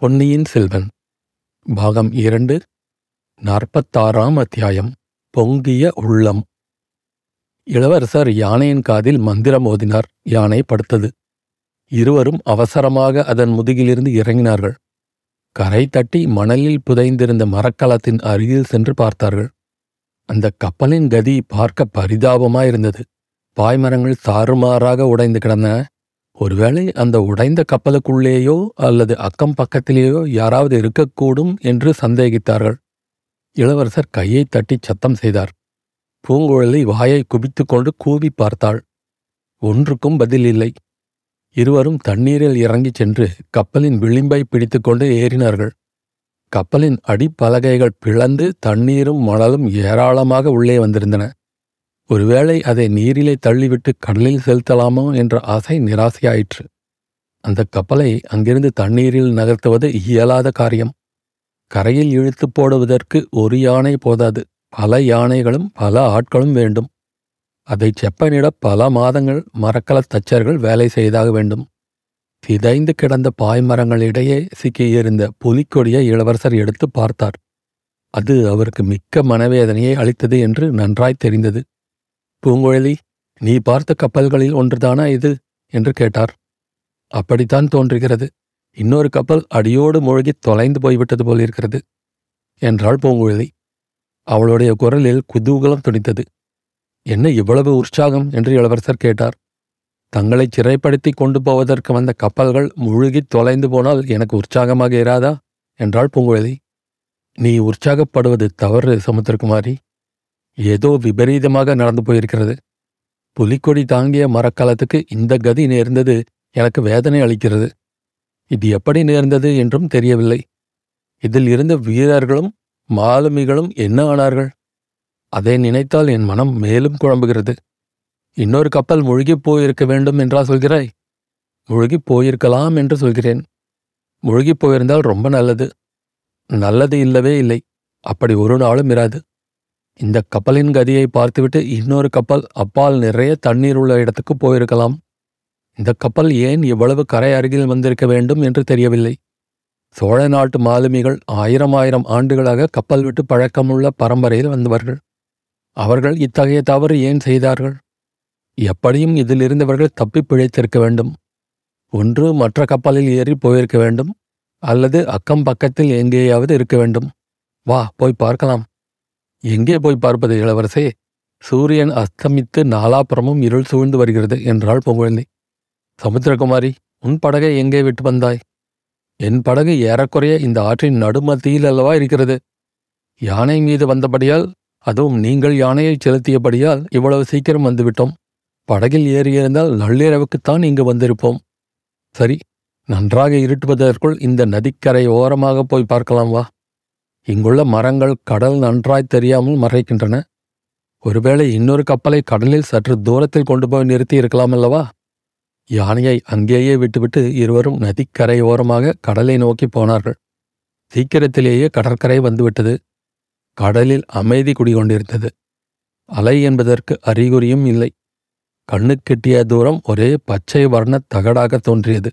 பொன்னியின் செல்வன் பாகம் 2 46ஆம் அத்தியாயம். பொங்கிய உள்ளம். இளவரசர் யானையின் காதில் மந்திரம் ஓதினார். யானை படுத்தது. இருவரும் அவசரமாக அதன் முதுகிலிருந்து இறங்கினார்கள். கரை தட்டி மணலில் புதைந்திருந்த மரக்கலத்தின் அருகில் சென்று பார்த்தார்கள். அந்த கப்பலின் கதி பார்க்க பரிதாபமாயிருந்தது. பாய்மரங்கள் தாறுமாறாக உடைந்து கிடந்தன. ஒருவேளை அந்த உடைந்த கப்பலுக்குள்ளேயோ அல்லது அக்கம் பக்கத்திலேயோ யாராவது இருக்கக்கூடும் என்று சந்தேகித்தார்கள். இளவரசர் கையை தட்டி சத்தம் செய்தார். பூங்குழலி வாயை குவித்து கொண்டு கூவி பார்த்தாள். ஒன்றுக்கும் பதில் இல்லை. இருவரும் தண்ணீரில் இறங்கிச் சென்று கப்பலின் விளிம்பை பிடித்து கொண்டு ஏறினார்கள். கப்பலின் அடிப்பலகைகள் பிளந்து தண்ணீரும் மணலும் ஏராளமாக உள்ளே வந்திருந்தன. ஒருவேளை அதை நீரிலே தள்ளிவிட்டு கடலில் செலுத்தலாமோ என்ற ஆசை நிராசையாயிற்று. அந்த கப்பலை அங்கிருந்து தண்ணீரில் நகர்த்துவது இயலாத காரியம். கரையில் இழுத்து போடுவதற்கு ஒரு யானை போதாது, பல யானைகளும் பல ஆட்களும் வேண்டும். அதை செப்பனிட பல மாதங்கள் மரக்கலத் தச்சர்கள் வேலை செய்தாக வேண்டும். சிதைந்து கிடந்த பாய்மரங்களிடையே சிக்கியிருந்த புலிக்கொடியை இளவரசர் எடுத்து பார்த்தார். அது அவருக்கு மிக்க மனவேதனையை அளித்தது என்று நன்றாய் தெரிந்தது. பூங்குழலி, நீ பார்த்த கப்பல்களில் ஒன்றுதானா இது என்று கேட்டார். அப்படித்தான் தோன்றுகிறது. இன்னொரு கப்பல் அடியோடு மூழ்கி தொலைந்து போய்விட்டது போலிருக்கிறது என்றாள் பூங்குழலி. அவளுடைய குரலில் குதூகலம் துணித்தது. என்ன இவ்வளவு உற்சாகம் என்று இளவரசர் கேட்டார். தங்களை சிறைப்படுத்தி கொண்டு போவதற்கு வந்த கப்பல்கள் மூழ்கி தொலைந்து போனால் எனக்கு உற்சாகமாக இராதா என்றாள் பூங்குழலி. நீ உற்சாகப்படுவது தவறு சமுத்திரகுமாரி. ஏதோ விபரீதமாக நடந்து போயிருக்கிறது. புலிக்கொடி தாங்கிய மரக்காலத்துக்கு இந்த கதி நேர்ந்தது எனக்கு வேதனை அளிக்கிறது. இது எப்படி நேர்ந்தது என்றும் தெரியவில்லை. இதில் இருந்த வீரர்களும் மாலுமிகளும் என்ன ஆனார்கள்? அதை நினைத்தால் என் மனம் மேலும் குழம்புகிறது. இன்னொரு கப்பல் மூழ்கிப் போயிருக்க வேண்டும் என்றா சொல்கிறாய்? மூழ்கிப் போயிருக்கலாம் என்று சொல்கிறேன். மூழ்கிப் போயிருந்தால் ரொம்ப நல்லது. நல்லது இல்லவே இல்லை. அப்படி ஒரு நாளும் இராது. இந்த கப்பலின் கதியை பார்த்துவிட்டு இன்னொரு கப்பல் அப்பால் நிறைய தண்ணீர் உள்ள இடத்துக்கு போயிருக்கலாம். இந்த கப்பல் ஏன் இவ்வளவு கரை அருகில் வந்திருக்க வேண்டும் என்று தெரியவில்லை. சோழ நாட்டு மாலுமிகள் ஆயிரம் ஆயிரம் ஆண்டுகளாக கப்பல் விட்டு பழக்கமுள்ள பரம்பரையில் வந்தவர்கள். அவர்கள் இத்தகைய தவறு ஏன் செய்தார்கள்? எப்படியும் இதிலிருந்தவர்கள் தப்பி பிழைத்திருக்க வேண்டும். ஒன்று மற்ற கப்பலில் ஏறி போயிருக்க வேண்டும், அல்லது அக்கம் பக்கத்தில் எங்கேயாவது இருக்க வேண்டும். வா, போய் பார்க்கலாம். எங்கே போய் பார்ப்பது இளவரசே? சூரியன் அஸ்தமித்து நாலாபுறமும் இருள் சூழ்ந்து வருகிறது என்றாள் பொங்குழந்தை. சமுத்திரகுமாரி, உன் படகை எங்கே விட்டு வந்தாய்? என் படகு ஏறக்குறைய இந்த ஆற்றின் நடுமத்தியில் அல்லவா இருக்கிறது. யானை மீது வந்தபடியால், அதுவும் நீங்கள் யானையை செலுத்தியபடியால் இவ்வளவு சீக்கிரம் வந்துவிட்டோம். படகில் ஏறியிருந்தால் நள்ளிரவுக்குத்தான் இங்கு வந்திருப்போம். சரி, நன்றாக இருட்டுவதற்குள் இந்த நதிக்கரை ஓரமாக போய் பார்க்கலாம். வா, இங்குள்ள மரங்கள் கடல் நன்றாய் தெரியாமல் மறைக்கின்றன. ஒருவேளை இன்னொரு கப்பலை கடலில் சற்று தூரத்தில் கொண்டு போய் நிறுத்தி இருக்கலாம் அல்லவா? யானையை அங்கேயே விட்டுவிட்டு இருவரும் நதிக்கரை ஓரமாக கடலை நோக்கி போனார்கள். சீக்கிரத்திலேயே கடற்கரை வந்துவிட்டது. கடலில் அமைதி குடிகொண்டிருந்தது. அலை என்பதற்கு அறிகுறியும் இல்லை. கண்ணுக்கெட்டிய தூரம் ஒரே பச்சை வர்ணத் தகடாக தோன்றியது.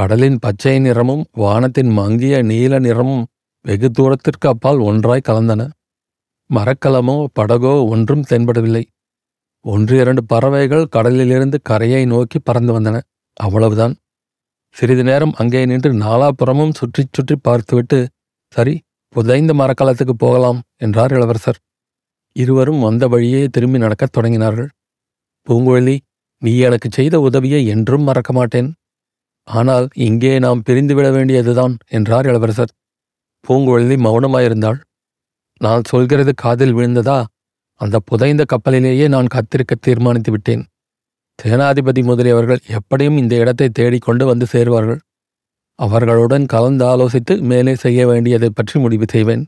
கடலின் பச்சை நிறமும் வானத்தின் மங்கிய நீல நிறமும் வெகு தூரத்திற்கு அப்பால் ஒன்றாய் கலந்தன. மரக்கலமோ படகோ ஒன்றும் தென்படவில்லை. ஒன்று இரண்டு பறவைகள் கடலிலிருந்து கரையை நோக்கி பறந்து வந்தன, அவ்வளவுதான். சிறிது நேரம் அங்கே நின்று நாலாபுறமும் சுற்றி சுற்றி பார்த்துவிட்டு, சரி, புதைந்த மரக்கலத்துக்கு போகலாம் என்றார் இளவரசர். இருவரும் வந்த வழியே திரும்பி நடக்கத் தொடங்கினார்கள். பூங்குழலி, நீ எனக்கு செய்த உதவியை என்றும் மறக்க மாட்டேன். ஆனால் இங்கே நாம் பிரிந்துவிட வேண்டியதுதான் என்றார் இளவரசர். பூங்குழலி மௌனமாயிருந்தாள். நான் சொல்கிறது காதில் விழுந்ததா? அந்த புதைந்த கப்பலிலேயே நான் காத்திருக்க தீர்மானித்து விட்டேன். சேனாதிபதி முதலியவர்கள் எப்படியும் இந்த இடத்தை தேடிக்கொண்டு வந்து சேர்வார்கள். அவர்களுடன் கலந்து ஆலோசித்து மேலே செய்ய வேண்டியதை பற்றி முடிவு செய்வேன்.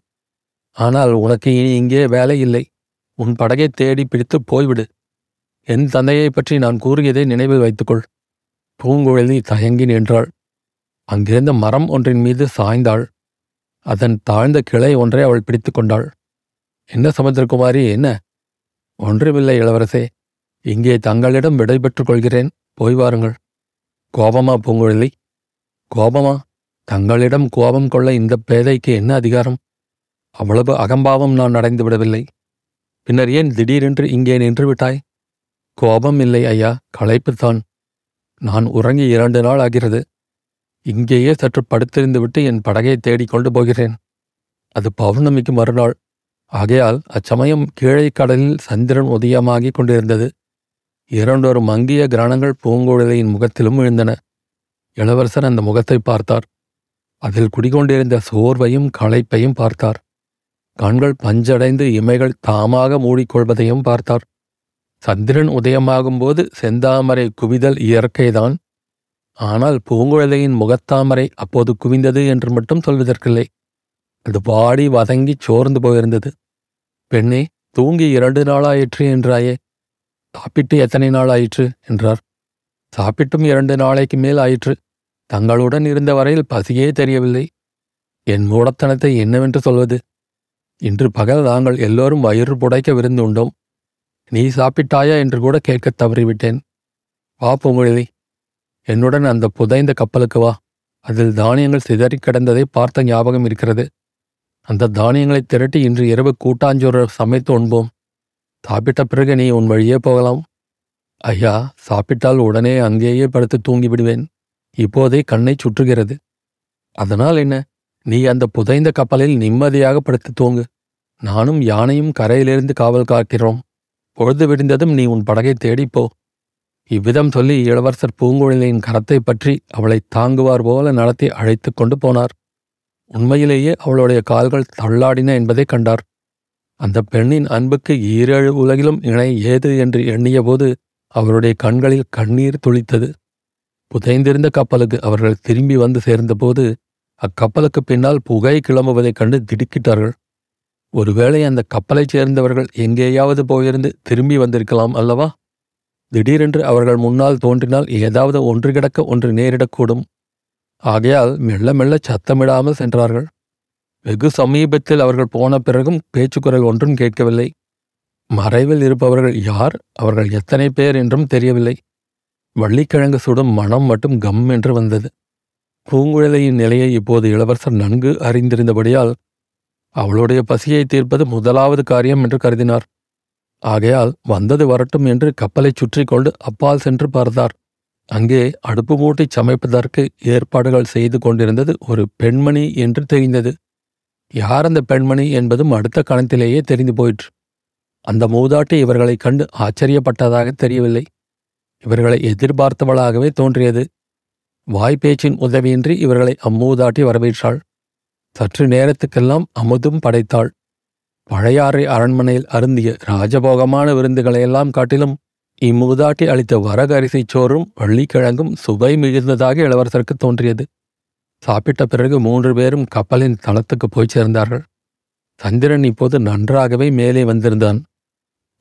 ஆனால் உனக்கு இனி இங்கே வேலை இல்லை. உன் படகை தேடி பிடித்து போய்விடு. என் தந்தையை பற்றி நான் கூறியதை நினைவில் வைத்துக்கொள். பூங்குழலி தயங்கி நின்றாள். அங்கிருந்த மரம் ஒன்றின் மீது சாய்ந்தாள். அதன் தாழ்ந்த கிளை ஒன்றை அவள் பிடித்து கொண்டாள். என்ன சமுத்திரகுமாரி, என்ன? ஒன்றுமில்லை இளவரசே. இங்கே தங்களிடம் விடை பெற்றுக் கொள்கிறேன். போய் வாருங்கள். கோபமா பூங்குழலி? கோபமா? தங்களிடம் கோபம் கொள்ள இந்த பேதைக்கு என்ன அதிகாரம்? அவ்வளவு அகம்பாவம் நான் அடைந்து விடவில்லை. பின்னர் ஏன் திடீரென்று இங்கே நின்று விட்டாய்? கோபம் இல்லை ஐயா, களைப்புத்தான். நான் உறங்கி 2 நாள் ஆகிறது. இங்கேயே சற்று படுத்திருந்து விட்டு என் படகையை தேடிக்கொண்டு போகிறேன். அது பௌர்ணமிக்கு மறுநாள். ஆகையால் அச்சமயம் கீழே கடலில் சந்திரன் உதயமாகி கொண்டிருந்தது. 2 மங்கிய கிரணங்கள் பூங்கோழலின் முகத்திலும் விழுந்தன. இளவரசர் அந்த முகத்தை பார்த்தார். அதில் குடிகொண்டிருந்த சோர்வையும் களைப்பையும் பார்த்தார். கண்கள் பஞ்சடைந்து இமைகள் தாமாக மூடிக்கொள்வதையும் பார்த்தார். சந்திரன் உதயமாகும்போது செந்தாமரை குவிதல் இயற்கைதான். ஆனால் பூங்குழலியின் முகத்தாமரை அப்போது குவிந்தது என்று மட்டும் சொல்வதற்கில்லை. அது வாடி வதங்கி சோர்ந்து போயிருந்தது. பெண்ணே, தூங்கி 2 நாளாயிற்று என்றாயே, சாப்பிட்டு எத்தனை நாள் ஆயிற்று என்றார். சாப்பிட்டும் 2 நாளைக்கு மேல் ஆயிற்று. தங்களுடன் இருந்த வரையில் பசியே தெரியவில்லை. என் மூடத்தனத்தை என்னவென்று சொல்வது? இன்று பகல் நாங்கள் எல்லோரும் வயிறு புடைக்க விருந்துண்டோம். நீ சாப்பிட்டாயா என்று கூட கேட்க தவறிவிட்டேன். வா பொங்குழலி, என்னுடன் அந்த புதைந்த கப்பலுக்கு வா. அதில் தானியங்கள் சிதறி கிடந்ததை பார்த்த ஞாபகம் இருக்கிறது. அந்த தானியங்களை திரட்டி இன்று இரவு கூட்டாஞ்சோறு சமைத்து உண்போம். சாப்பிட்ட பிறகு நீ உன் வழியே போகலாம். ஐயா, சாப்பிட்டால் உடனே அங்கேயே படுத்து தூங்கிவிடுவேன். இப்போதே கண்ணை சுற்றுகிறது. அதனால் என்ன, நீ அந்த புதைந்த கப்பலில் நிம்மதியாக படுத்து தூங்கு. நானும் யானையும் கரையிலிருந்து காவல் காக்கிறோம். பொழுது விடிந்ததும் நீ உன் படகை தேடிப்போ. இவ்விதம் சொல்லி இளவரசர் பூங்குழலியின் கரத்தை பற்றி அவளை தாங்குவார் போல நடத்தி அழைத்து கொண்டு போனார். உண்மையிலேயே அவளுடைய கால்கள் தள்ளாடின என்பதை கண்டார். அந்த பெண்ணின் அன்புக்கு 7 உலகிலும் இணை ஏது என்று எண்ணிய போது அவருடைய கண்களில் கண்ணீர் துளித்தது. புதைந்திருந்த கப்பலுக்கு அவர்கள் திரும்பி வந்து சேர்ந்தபோது அக்கப்பலுக்கு பின்னால் புகை கிளம்புவதைக் கண்டு திடுக்கிட்டார்கள். ஒருவேளை அந்த கப்பலைச் சேர்ந்தவர்கள் எங்கேயாவது போயிருந்து திரும்பி வந்திருக்கலாம் அல்லவா? திடீரென்று அவர்கள் முன்னால் தோன்றினால் ஏதாவது ஒன்று கிடக்க ஒன்று நேரிடக்கூடும். ஆகையால் மெல்ல மெல்ல சத்தமிடாமல் சென்றார்கள். வெகு சமீபத்தில் அவர்கள் போன பிறகும் பேச்சுக்குரல் ஒன்றும் கேட்கவில்லை. மறைவில் இருப்பவர்கள் யார், அவர்கள் எத்தனை பேர் என்றும் தெரியவில்லை. வள்ளிக்கிழங்கு சுடும் மனம் மட்டும் கம் என்று வந்தது. பூங்குழலியின் நிலையை இப்போது இளவரசர் நன்கு அறிந்திருந்தபடியால் அவளுடைய பசியை தீர்ப்பது முதலாவது காரியம் என்று கருதினார். ஆகையால் வந்தது வரட்டும் என்று கப்பலை சுற்றி கொண்டு அப்பால் சென்று பார்த்தார். அங்கே அடுப்பு மூட்டி சமைப்பதற்கு ஏற்பாடுகள் செய்து கொண்டிருந்தது ஒரு பெண்மணி என்று தெரிந்தது. யார் அந்த பெண்மணி என்பதும் அடுத்த கணத்திலேயே தெரிந்து போயிற்று. அந்த மூதாட்டி இவர்களை கண்டு ஆச்சரியப்பட்டதாக தெரியவில்லை. இவர்களை எதிர்பார்த்தவளாகவே தோன்றியது. வாய்ப்பேச்சின் உதவியின்றி இவர்களை அம்மூதாட்டி வரவேற்றாள். சற்று நேரத்துக்கெல்லாம் அமுதும் படைத்தாள். பழையாறை அரண்மனையில் அருந்திய ராஜபோகமான விருந்துகளையெல்லாம் காட்டிலும் இம்மூதாட்டி அளித்த வரகரிசி சோறும் வள்ளிக்கிழங்கும் சுவை மிகுந்ததாக இளவரசருக்கு தோன்றியது. சாப்பிட்ட பிறகு 3 பேரும் கப்பலின் தளத்துக்கு போய் சேர்ந்தார்கள். சந்திரன் இப்போது நன்றாகவே மேலே வந்திருந்தான்.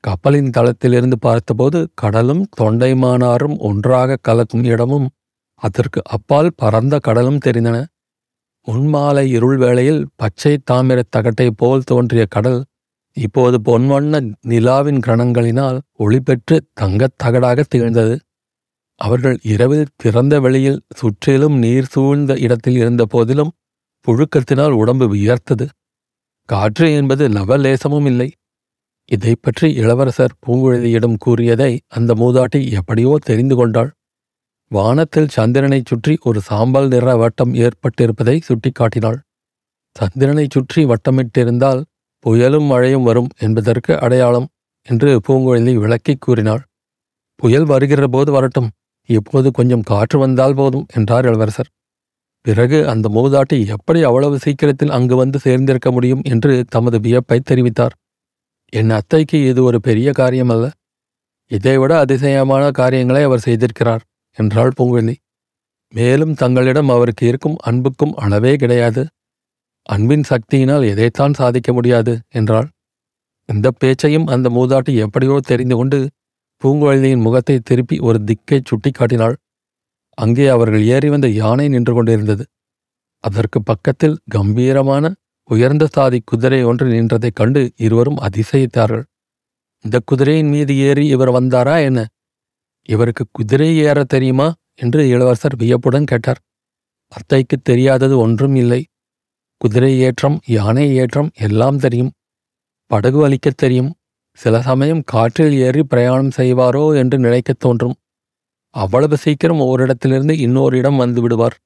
கப்பலின் தளத்திலிருந்து பார்த்தபோது கடலும் தொண்டைமானாரும் ஒன்றாக கலக்கும் இடமும் அதற்கு அப்பால் பரந்த கடலும் தெரிந்தன. முன்மாலை இருள் வேளையில் பச்சை தாமிர தகட்டை போல் தோன்றிய கடல் இப்போது பொன்வண்ண நிலாவின் கிரணங்களினால் ஒளி பெற்று தங்கத் தகடாக திகழ்ந்தது. அவர்கள் இரவில் திறந்த வெளியில் சுற்றிலும் நீர் சூழ்ந்த இடத்தில் இருந்த போதிலும் புழுக்கத்தினால் உடம்பு வியர்த்தது. காற்று என்பது லவலேசமும் இல்லை. இதை பற்றி இளவரசர் பூங்குழலியிடம் கூறியதை அந்த மூதாட்டி எப்படியோ தெரிந்து கொண்டாள். வானத்தில் சந்திரனை சுற்றி ஒரு சாம்பல் நிற வட்டம் ஏற்பட்டிருப்பதை சுட்டிக்காட்டினாள். சந்திரனை சுற்றி வட்டமிட்டிருந்தால் புயலும் மழையும் வரும் என்பதற்கு அடையாளம் என்று பூங்குழலி விளக்கி கூறினாள். புயல் வருகிற போது வரட்டும், இப்போது கொஞ்சம் காற்று வந்தால் போதும் என்றார் இளவரசர். பிறகு அந்த மூதாட்டி எப்படி அவ்வளவு சீக்கிரத்தில் அங்கு வந்து சேர்ந்திருக்க முடியும் என்று தமது வியப்பை தெரிவித்தார். என் அத்தைக்கு இது ஒரு பெரிய காரியமல்ல, இதைவிட அதிசயமான காரியங்களை அவர் செய்திருக்கிறார் என்றாள் பூங்குழலி. மேலும் தங்களிடம் அவருக்கு இருக்கும் அன்புக்கும் அளவே கிடையாது. அன்பின் சக்தியினால் எதைத்தான் சாதிக்க முடியாது என்றாள். இந்த பேச்சையும் அந்த மூதாட்டி எப்படியோ தெரிந்து கொண்டு பூங்குழலியின் முகத்தை திருப்பி ஒரு திக்கை சுட்டி காட்டினாள். அங்கே அவர்கள் ஏறி வந்த யானை நின்று கொண்டிருந்தது. அதற்கு பக்கத்தில் கம்பீரமான உயர்ந்த சாதி குதிரை ஒன்று நின்றதைக் கண்டு இருவரும் அதிசயித்தார்கள். இந்த குதிரையின் மீது ஏறி இவர் வந்தாரா என்ன? இவருக்கு குதிரை ஏற தெரியுமா என்று இளவரசர் வியப்புடன் கேட்டார். அத்தைக்கு தெரியாதது ஒன்றும் இல்லை. குதிரை ஏற்றம், யானை ஏற்றம் எல்லாம் தெரியும். படகு வலிக்கத் தெரியும். சில சமயம் காற்றில் ஏறி பிரயாணம் செய்வாரோ என்று நினைக்கத் தோன்றும். அவ்வளவு சீக்கிரம் ஓரிடத்திலிருந்து இன்னொரு இடம் வந்து விடுவார்.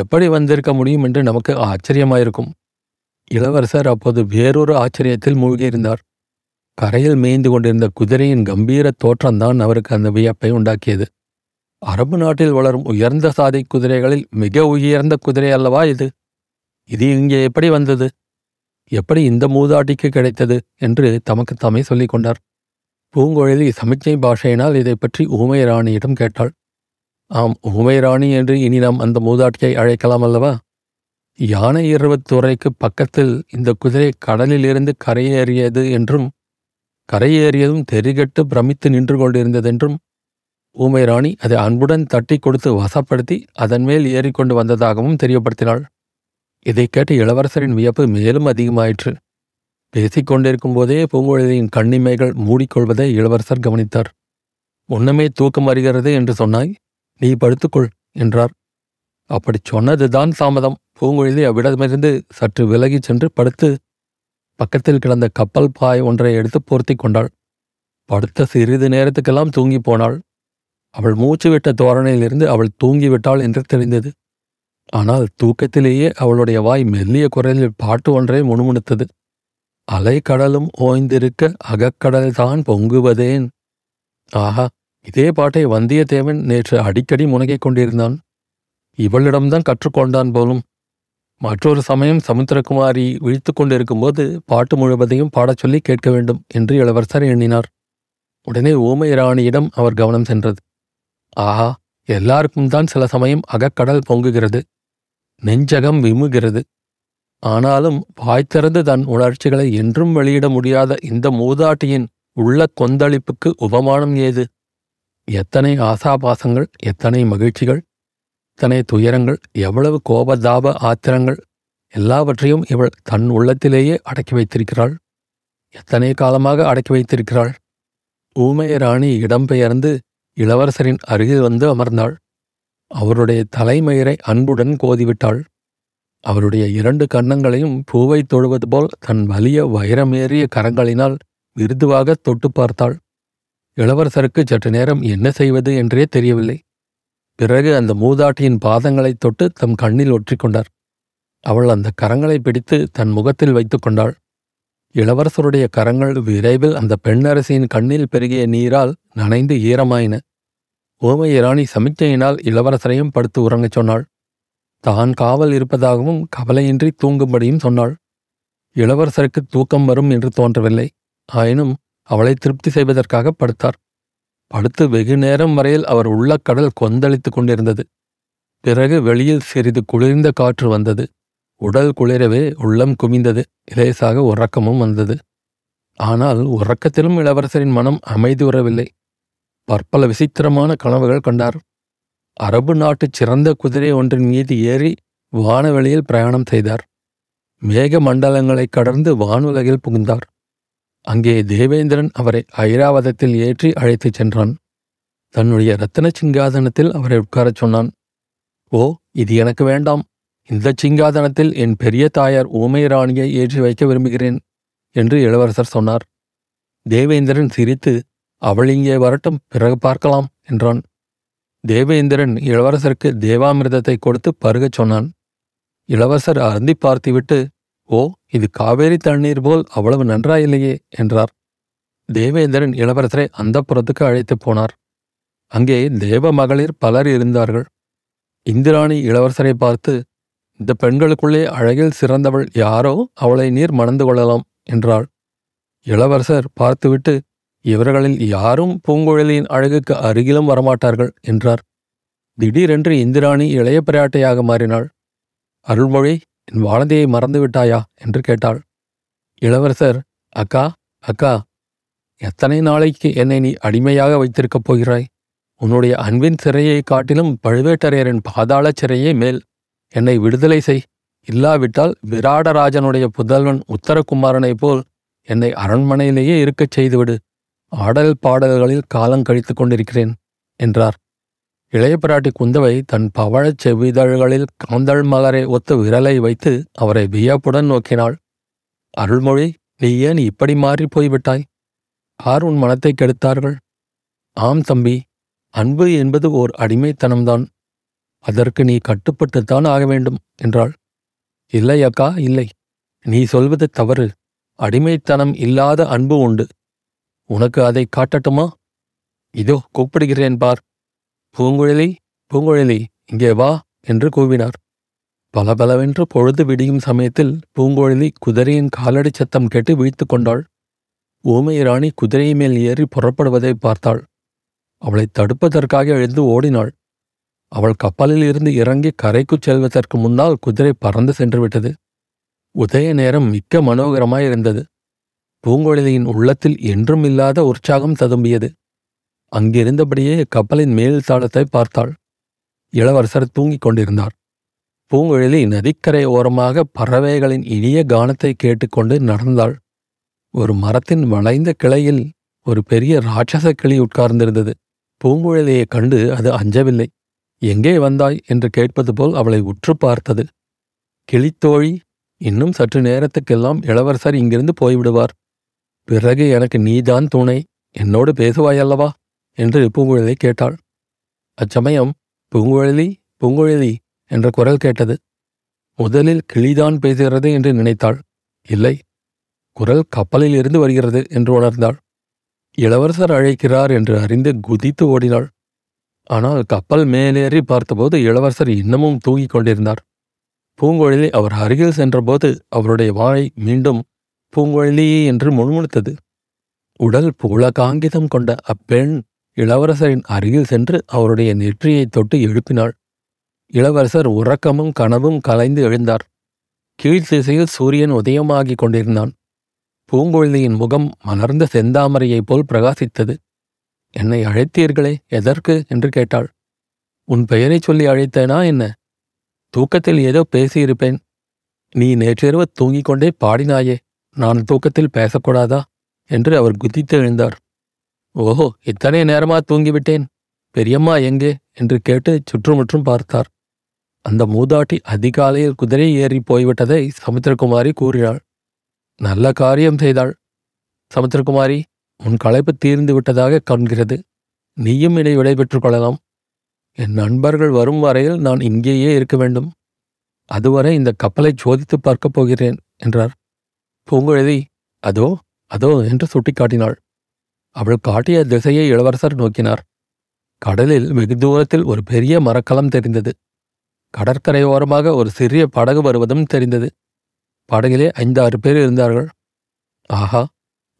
எப்படி வந்திருக்க முடியும் என்று நமக்கு ஆச்சரியமாயிருக்கும். இளவரசர் அப்போது வேறொரு ஆச்சரியத்தில் மூழ்கியிருந்தார். கரையில் மேய்ந்து கொண்டிருந்த குதிரையின் கம்பீர தோற்றம்தான் அவருக்கு அந்த வியப்பை உண்டாக்கியது. அரபு நாட்டில் வளரும் உயர்ந்த சாதி குதிரைகளில் மிக உயர்ந்த குதிரை அல்லவா இது? இது இங்கே எப்படி வந்தது? எப்படி இந்த மூதாட்டிக்கு கிடைத்தது என்று தமக்கு தாமே சொல்லிக் கொண்டார். பூங்கொழிலி சமிச்சை பாஷையினால் இதை பற்றி ஊமை ராணியிடம் கேட்டாள். ஆம், ஊமை ராணி என்று இனி நாம் அந்த மூதாட்டியை அழைக்கலாம் அல்லவா? யானை இருவத்துறைக்கு பக்கத்தில் இந்த குதிரை கடலிலிருந்து கரையேறியது என்றும் கரையேறியதும் தெரிகட்டு பிரமித்து நின்று கொண்டிருந்ததென்றும் ஊமை ராணி அதை அன்புடன் தட்டி கொடுத்து வசப்படுத்தி அதன் மேல் ஏறிக்கொண்டு வந்ததாகவும் தெரியப்படுத்தினாள். இதை கேட்டு இளவரசரின் வியப்பு மேலும் அதிகமாயிற்று. பேசிக்கொண்டிருக்கும் போதே பூங்குழலியின் கண்ணிமைகள் மூடிக்கொள்வதை இளவரசர் கவனித்தார். ஒன்றுமே தூக்கம் வருகிறது என்று சொன்னாய், நீ படுத்துக்கொள் என்றார். அப்படி சொன்னதுதான் தாமதம். பூங்குழலி அவ்விடமிருந்து சற்று விலகிச் சென்று படுத்து பக்கத்தில் கிடந்த கப்பல் பாய் ஒன்றை எடுத்து போர்த்தி கொண்டாள். படுத்த சிறிது நேரத்துக்கெல்லாம் தூங்கி போனாள். அவள் மூச்சுவிட்ட தோரணையிலிருந்து அவள் தூங்கிவிட்டாள் என்று தெரிந்தது. ஆனால் தூக்கத்திலேயே அவளுடைய வாய் மெல்லிய குரலில் பாட்டு ஒன்றை முணுமுணுத்தது. அலைக்கடலும் ஓய்ந்திருக்க அகக்கடல்தான் பொங்குவதேன். ஆஹா, இதே பாட்டை வந்தியத்தேவன் நேற்று அடிக்கடி முனகிக் கொண்டிருந்தான். இவளிடம்தான் கற்றுக்கொண்டான் போலும். மற்றொரு சமயம் சமுத்திரகுமாரி விழித்து கொண்டிருக்கும்போது பாட்டு முழுவதையும் பாடச் சொல்லி கேட்க வேண்டும் என்று இளவரசர் எண்ணினார். உடனே ஊமை ராணியிடம் அவர் கவனம் சென்றது. ஆஹா, எல்லாருக்கும் தான் சில சமயம் அகக்கடல் பொங்குகிறது, நெஞ்சகம் விமுகிறது. ஆனாலும் வாய்த்திறந்து தன் உணர்ச்சிகளை என்றும் வெளியிட முடியாத இந்த மூதாட்டியின் உள்ள கொந்தளிப்புக்கு உபமானம் ஏது? எத்தனை ஆசாபாசங்கள், எத்தனை மகிழ்ச்சிகள், எத்தனை துயரங்கள், எவ்வளவு கோபதாப ஆத்திரங்கள் எல்லாவற்றையும் இவள் தன் உள்ளத்திலேயே அடக்கி வைத்திருக்கிறாள். எத்தனை காலமாக அடக்கி வைத்திருக்கிறாள். ஊமை ராணி இடம்பெயர்ந்து இளவரசரின் அருகில் வந்து அமர்ந்தாள். அவருடைய தலைமயிரை அன்புடன் கோதிவிட்டாள். அவருடைய இரண்டு கன்னங்களையும் பூவை தொழுவது போல் தன் வலிய வைரமேறிய கரங்களினால் மிருதுவாக தொட்டு பார்த்தாள். இளவரசருக்கு சற்று நேரம் என்ன செய்வது என்றே தெரியவில்லை. பிறகு அந்த மூதாட்டியின் பாதங்களை தொட்டு தம் கண்ணில் ஒற்றிக்கொண்டார். அவள் அந்த கரங்களை பிடித்து தன் முகத்தில் வைத்து கொண்டாள். இளவரசருடைய கரங்கள் விரைவில் அந்த பெண்ணரசியின் கண்ணில் பெருகிய நீரால் நனைந்து ஈரமாயின. ஊமை இராணி சமிச்சையினால் இளவரசரையும் படுத்து உறங்கச் சொன்னாள். தான் காவல் இருப்பதாகவும் கவலையின்றி தூங்கும்படியும் சொன்னாள். இளவரசருக்கு தூக்கம் வரும் என்று தோன்றவில்லை. ஆயினும் அவளை திருப்தி செய்வதற்காக படுத்தார். படுத்து வெகு நேரம் வரையில் அவர் உள்ள கடல் கொந்தளித்து கொண்டிருந்தது. பிறகு வெளியில் சிறிது குளிர்ந்த காற்று வந்தது. உடல் குளிரவே உள்ளம் குமிந்தது. இலேசாக உறக்கமும் வந்தது. ஆனால் உறக்கத்திலும் இளவரசரின் மனம் அமைதி உறவில்லை. பற்பல விசித்திரமான கனவுகள் கண்டார். அரபு நாட்டு சிறந்த குதிரை ஒன்றின் மீது ஏறி வானவெளியில் பிரயாணம் செய்தார். மேக மண்டலங்களை கடந்து வானுலகில் புகுந்தார். அங்கே தேவேந்திரன் அவரை ஐராவதத்தில் ஏற்றி அழைத்துச் சென்றான். தன்னுடைய இரத்தின சிங்காதனத்தில் அவரை உட்காரச் சொன்னான். ஓ, இது எனக்கு வேண்டாம். இந்த சிங்காதனத்தில் என் பெரிய தாயார் ஊமை ராணியை ஏற்றி வைக்க விரும்புகிறேன் என்று இளவரசர் சொன்னார். தேவேந்திரன் சிரித்து, அவள் இங்கே வரட்டும், பிறகு பார்க்கலாம் என்றான். தேவேந்திரன் இளவரசருக்கு தேவாமிர்தத்தை கொடுத்து பருகச் சொன்னான். இளவரசர் அருந்தி பார்த்துவிட்டு, ஓ, இது காவேரி தண்ணீர் போல் அவ்வளவு நன்றாயில்லையே என்றார். தேவேந்திரன் இளவரசரை அந்தப்புறத்துக்கு அழைத்து போனார். அங்கே தேவ மகளிர் பலர் இருந்தார்கள். இந்திராணி இளவரசரை பார்த்து, இந்த பெண்களுக்குள்ளே அழகில் சிறந்தவள் யாரோ அவளை நீர் மணந்து கொள்ளலாம் என்றாள். இளவரசர் பார்த்துவிட்டு, இவர்களில் யாரும் பூங்குழலியின் அழகுக்கு அருகிலும் வரமாட்டார்கள் என்றார். திடீரென்று இந்திராணி இளைய பிராட்டியாக மாறினாள். அருள்மொழி, என் வானதியை மறந்துவிட்டாயா என்று கேட்டாள். இளவரசர், அக்கா அக்கா, எத்தனை நாளைக்கு என்னை நீ அடிமையாக வைத்திருக்கப் போகிறாய்? உன்னுடைய அன்பின் சிறையை காட்டிலும் பழுவேட்டரையரின் பாதாள சிறையே மேல். என்னை விடுதலை செய். இல்லாவிட்டால் விராடராஜனுடைய புதல்வன் உத்தரகுமாரனைப் போல் என்னை அரண்மனையிலேயே இருக்கச் செய்துவிடு. ஆடல் பாடல்களில் காலங்கழித்து கொண்டிருக்கிறேன் என்றார். இளைய பிராட்டி குந்தவை தன் பவழச் செவிதழ்களில் காந்தள் மலரை ஒத்த விரலை வைத்து அவரை வியப்புடன் நோக்கினாள். அருள்மொழி, நீ ஏன் இப்படி மாறி போய்விட்டாய்? யார் உன் மனத்தை கெடுத்தார்கள்? ஆம் தம்பி, அன்பு என்பது ஓர் அடிமைத்தனம்தான். அதற்கு நீ கட்டுப்பட்டுத்தான் ஆக வேண்டும் என்றாள். இல்லை அக்கா, இல்லை, நீ சொல்வது தவறு. அடிமைத்தனம் இல்லாத அன்பு உண்டு. உனக்கு அதை காட்டட்டுமா? இதோ கூப்பிடுகிறேன் பார். பூங்குழலி, பூங்குழலி, இங்கே வா என்று கூவினார். பலபலவென்று பொழுது விடியும் சமயத்தில் பூங்குழலி குதிரையின் காலடி சத்தம் கேட்டு விழித்து கொண்டாள். ஊமை ராணி குதிரை மேல் ஏறி புறப்படுவதை பார்த்தாள். அவளை தடுப்பதற்காக எழுந்து ஓடினாள். அவள் கப்பலில் இருந்து இறங்கி கரைக்குச் செல்வதற்கு முன்னால் குதிரை பறந்து சென்றுவிட்டது. உதய நேரம் மிக்க மனோகரமாயிருந்தது. பூங்குழலியின் உள்ளத்தில் என்றும் இல்லாத உற்சாகம் ததும்பியது. அங்கிருந்தபடியே கப்பலின் மேல் தளத்தை பார்த்தாள். இளவரசர் தூங்கிக் கொண்டிருந்தார். பூங்குழலி நதிக்கரை ஓரமாக பறவைகளின் இனிய கானத்தை கேட்டுக்கொண்டு நடந்தாள். ஒரு மரத்தின் வளைந்த கிளையில் ஒரு பெரிய இராட்சச கிளி உட்கார்ந்திருந்தது. பூங்குழலியைக் கண்டு அது அஞ்சவில்லை. எங்கே வந்தாய் என்று கேட்பது போல் அவளை உற்று பார்த்தது. கிளித்தோழி, இன்னும் சற்று நேரத்துக்கெல்லாம் இளவரசர் இங்கிருந்து போய்விடுவார். பிறகு எனக்கு நீதான் துணை. என்னோடு பேசுவாயல்லவா என்று பூங்குழலி கேட்டாள். அச்சமயம் பூங்குழலி, பூங்குழலி என்ற குரல் கேட்டது. முதலில் கிளிதான் பேசுகிறது என்று நினைத்தாள். இல்லை, குரல் கப்பலில் இருந்து வருகிறது என்று உணர்ந்தாள். இளவரசர் அழைக்கிறார் என்று அறிந்து குதித்து ஓடினாள். ஆனால் கப்பல் மேலேறி பார்த்தபோது இளவரசர் இன்னமும் தூங்கிக் கொண்டிருந்தார். பூங்குழலி அவர் அருகில் சென்றபோது அவருடைய வாய் மீண்டும் பூங்குழலி என்று முணுமுணுத்தது. உடல் புலகாங்கிதம் கொண்ட அப்பெண் இளவரசரின் அருகில் சென்று அவருடைய நெற்றியை தொட்டு எழுப்பினாள். இளவரசர் உறக்கமும் கனவும் கலைந்து எழுந்தார். கீழ்த்திசையில் சூரியன் உதயமாகிக் கொண்டிருந்தான். பூங்குழலியின் முகம் மலர்ந்த செந்தாமரையைப் போல் பிரகாசித்தது. என்னை அழைத்தீர்களே, எதற்கு என்று கேட்டாள். உன் பெயரை சொல்லி அழைத்தேனா என்ன? தூக்கத்தில் ஏதோ பேசியிருப்பேன். நீ நேற்றிரவு தூங்கிக் கொண்டே பாடினாயே, நான் தூக்கத்தில் பேசக்கூடாதா என்று அவர் குதித்து எழுந்தார். ஓஹோ, இத்தனை நேரமா தூங்கிவிட்டேன். பெரியம்மா எங்கே என்று கேட்டு சுற்றுமுற்றும் பார்த்தார். அந்த மூதாட்டி அதிகாலையில் குதிரை ஏறி போய்விட்டதை சமுத்திரகுமாரி கூறினாள். நல்ல காரியம் செய்தாள். சமுத்திரகுமாரி, உன் களைப்பு தீர்ந்து விட்டதாக காண்கிறது. நீயும் இதை விடைபெற்றுக் கொள்ளலாம். என் நண்பர்கள் வரும் வரையில் நான் இங்கேயே இருக்க வேண்டும். அதுவரை இந்த கப்பலை சோதித்து பார்க்கப் போகிறேன் என்றார். பூங்குழலி அதோ அதோ என்று சுட்டிக்காட்டினாள். அவள் காட்டிய திசையை இளவரசர் நோக்கினார். கடலில் வெகு தூரத்தில் ஒரு பெரிய மரக்கலம் தெரிந்தது. கடற்கரையோரமாக ஒரு சிறிய படகு வருவதும் தெரிந்தது. படகிலே 5-6 பேர் இருந்தார்கள். ஆஹா,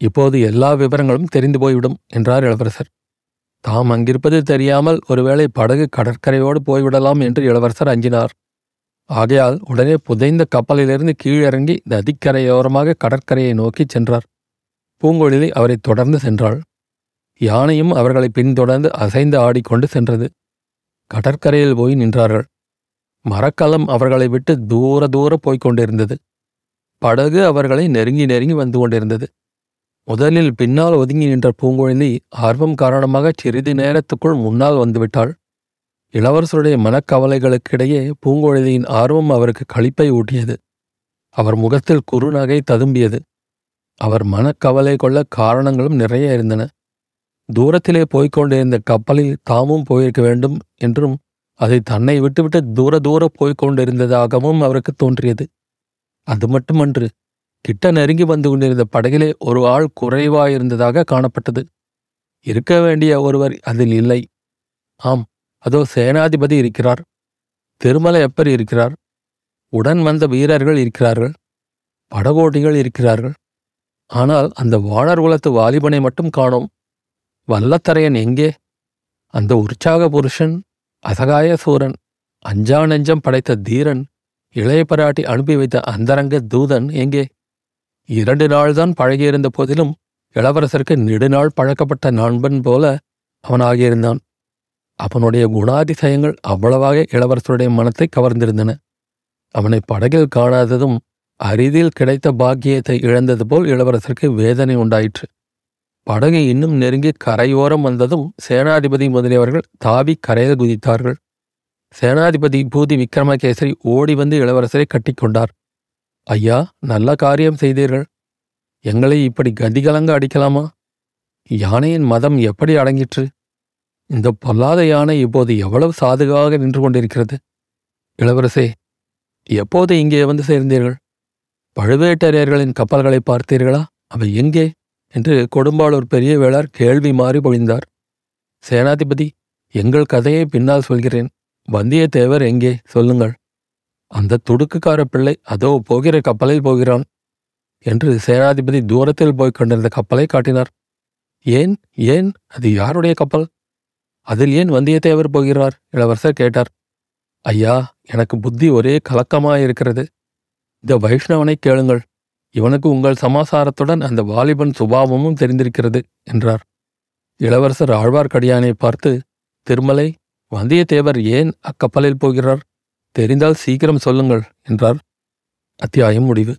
இப்போது எல்லா விவரங்களும் தெரிந்து போய்விடும் என்றார் இளவரசர். தாம் அங்கிருப்பது தெரியாமல் ஒருவேளை படகு கடற்கரையோடு போய்விடலாம் என்று இளவரசர் அஞ்சினார். ஆகையால் உடனே புதைந்த கப்பலிலிருந்து கீழிறங்கி நதிக்கரையோரமாக கடற்கரையை நோக்கி சென்றார். பூங்குழலி அவரை தொடர்ந்து சென்றாள். யானையும் அவர்களை பின்தொடர்ந்து அசைந்து ஆடிக்கொண்டு சென்றது. கடற்கரையில் போய் நின்றார்கள். மரக்கலம் அவர்களை விட்டு தூர தூர போய்க் கொண்டிருந்தது. படகு அவர்களை நெருங்கி நெருங்கி வந்து கொண்டிருந்தது. முதலில் பின்னால் ஒதுங்கி நின்ற பூங்குழலி ஆர்வம் காரணமாக சிறிது நேரத்துக்குள் முன்னால் வந்துவிட்டாள். இளவரசருடைய மனக்கவலைகளுக்கிடையே பூங்குழலியின் ஆர்வம் அவருக்கு களிப்பை ஊட்டியது. அவர் முகத்தில் குறுநகை ததும்பியது. அவர் மனக்கவலை கொள்ள காரணங்களும் நிறைய இருந்தன. தூரத்திலே போய்கொண்டிருந்த கப்பலில் தாமும் போயிருக்க வேண்டும் என்றும் அதை தன்னை விட்டுவிட்டு தூர தூர போய்கொண்டிருந்ததாகவும் அவருக்கு தோன்றியது. அது மட்டுமன்று, கிட்ட நெருங்கி வந்து கொண்டிருந்த படகிலே ஒரு ஆள் குறைவாயிருந்ததாக காணப்பட்டது. இருக்க வேண்டிய ஒருவர் அதில் இல்லை. ஆம், அதோ சேனாதிபதி இருக்கிறார், திருமலை அப்பர் இருக்கிறார், உடன் வந்த வீரர்கள் இருக்கிறார்கள், படகோட்டிகள் இருக்கிறார்கள். ஆனால் அந்த வாணர் குலத்து வாலிபனை மட்டும் காணோம். வல்லத்தரையன் எங்கே? அந்த உற்சாக புருஷன், அசகாய சூரன், அஞ்சா நெஞ்சம் படைத்த தீரன், இளைய பிராட்டி அனுப்பி வைத்த அந்தரங்க தூதன் எங்கே? 2 நாள்தான் பழகியிருந்த போதிலும் இளவரசருக்கு நெடுநாள் பழக்கப்பட்ட நண்பன் போல அவனாகியிருந்தான். அவனுடைய குணாதிசயங்கள் அவ்வளவாக இளவரசருடைய மனத்தை கவர்ந்திருந்தன. அவனை படகில் காணாததும் அரிதில் கிடைத்த பாக்கியத்தை இழந்தது போல் இளவரசருக்கு வேதனை உண்டாயிற்று. படகை இன்னும் நெருங்கி கரையோரம் வந்ததும் சேனாதிபதி முதலியவர்கள் தாவி கரையில் குதித்தார்கள். சேனாதிபதி பூதி விக்ரமகேசரி ஓடி வந்து இளவரசரை கட்டிக்கொண்டார். ஐயா, நல்ல காரியம் செய்தீர்கள். எங்களை இப்படி கதிகலங்க அடிக்கலாமா? யானையின் மதம் எப்படி அடங்கிற்று? இந்த பொல்லாத யானை இப்போது எவ்வளவு சாதுகாக நின்று கொண்டிருக்கிறது. இளவரசே, எப்போது இங்கே வந்து சேர்ந்தீர்கள்? பழுவேட்டரையர்களின் கப்பல்களை பார்த்தீர்களா? அவை எங்கே என்று கொடும்பாளூர் பெரிய வேளார் கேள்வி மாறி பொழிந்தார். சேனாதிபதி, எங்கள் கதையை பின்னால் சொல்கிறேன். வந்தியத்தேவர் எங்கே? சொல்லுங்கள். அந்த துடுக்குக்கார பிள்ளை அதோ போகிற கப்பலில் போகிறான் என்று சேனாதிபதி தூரத்தில் போய்க் கொண்டிருந்த கப்பலை காட்டினார். ஏன் ஏன் அது யாருடைய கப்பல்? அதில் ஏன் வந்தியத்தேவர் போகிறார்? இளவரசர் கேட்டார். ஐயா, எனக்கு புத்தி ஒரே கலக்கமாயிருக்கிறது. இந்த வைஷ்ணவனை கேளுங்கள். இவனுக்கு உங்கள் சமாசாரத்துடன் அந்த வாலிபன் சுபாவமும் தெரிந்திருக்கிறது என்றார். இளவரசர் ஆழ்வார்க்கடியானை பார்த்து, திருமலை, வந்தியத்தேவர் ஏன் அக்கப்பலில் போகிறார்? தெரிந்தால் சீக்கிரம் சொல்லுங்கள் என்றார். அத்தியாயம் முடிவு.